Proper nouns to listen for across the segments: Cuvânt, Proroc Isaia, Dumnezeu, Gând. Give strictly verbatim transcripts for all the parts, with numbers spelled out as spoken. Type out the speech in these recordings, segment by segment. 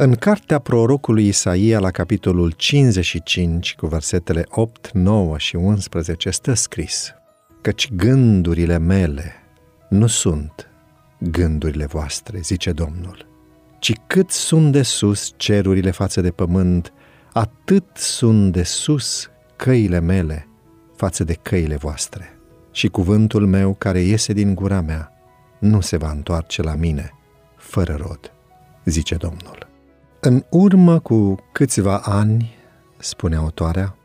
În cartea prorocului Isaia, la capitolul cincizeci și cinci, cu versetele opt, nouă și unsprezece, stă scris: Căci gândurile mele nu sunt gândurile voastre, zice Domnul, ci cât sunt de sus cerurile față de pământ, atât sunt de sus căile mele față de căile voastre. Și cuvântul meu care iese din gura mea nu se va întoarce la mine fără rod, zice Domnul. În urmă cu câțiva ani, spune autoarea,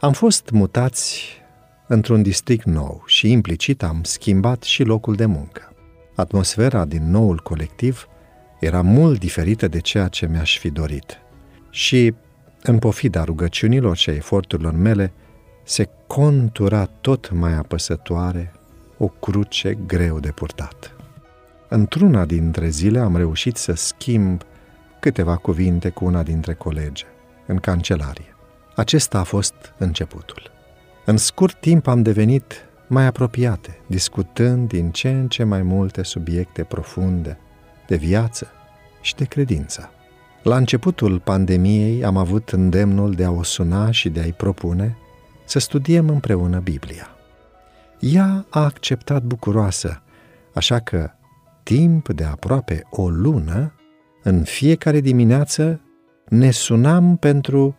am fost mutați într-un district nou și implicit am schimbat și locul de muncă. Atmosfera din noul colectiv era mult diferită de ceea ce mi-aș fi dorit și, în pofida rugăciunilor și eforturilor mele, se contura tot mai apăsătoare o cruce greu de purtat. Într-una dintre zile am reușit să schimb câteva cuvinte cu una dintre colege, în cancelarie. Acesta a fost începutul. În scurt timp am devenit mai apropiate, discutând din ce în ce mai multe subiecte profunde de viață și de credință. La începutul pandemiei am avut îndemnul de a o suna și de a-i propune să studiem împreună Biblia. Ea a acceptat bucuroasă, așa că timp de aproape o lună, în fiecare dimineață ne sunam pentru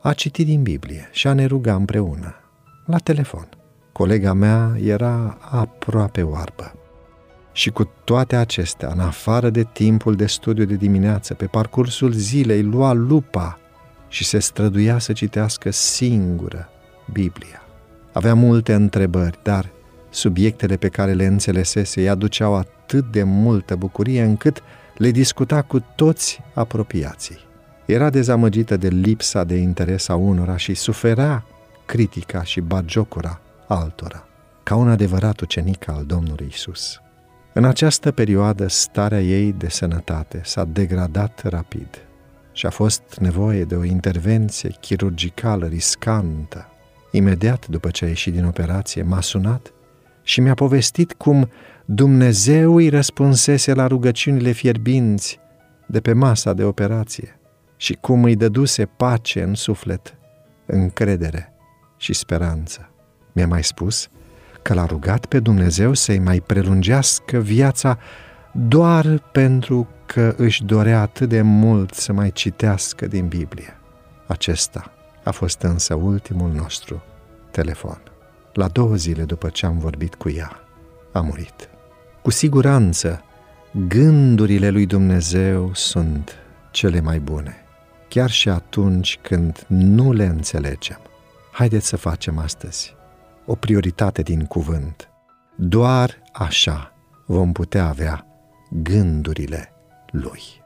a citi din Biblie și a ne ruga împreună, la telefon. Colega mea era aproape oarbă. Și cu toate acestea, în afară de timpul de studiu de dimineață, pe parcursul zilei lua lupa și se străduia să citească singură Biblia. Avea multe întrebări, dar subiectele pe care le înțelesese îi aduceau atât de multă bucurie încât le discuta cu toți apropiații. Era dezamăgită de lipsa de interes a unora și suferea critica și batjocura altora, ca un adevărat ucenic al Domnului Isus. În această perioadă, starea ei de sănătate s-a degradat rapid și a fost nevoie de o intervenție chirurgicală riscantă. Imediat după ce a ieșit din operație, m-a sunat și mi-a povestit cum Dumnezeu îi răspunsese la rugăciunile fierbinți de pe masa de operație și cum îi dăduse pace în suflet, încredere și speranță. Mi-a mai spus că l-a rugat pe Dumnezeu să-i mai prelungească viața doar pentru că își dorea atât de mult să mai citească din Biblie. Acesta a fost însă ultimul nostru telefon. La două zile după ce am vorbit cu ea, a murit. Cu siguranță, gândurile lui Dumnezeu sunt cele mai bune, chiar și atunci când nu le înțelegem. Haideți să facem astăzi o prioritate din cuvânt. Doar așa vom putea avea gândurile Lui.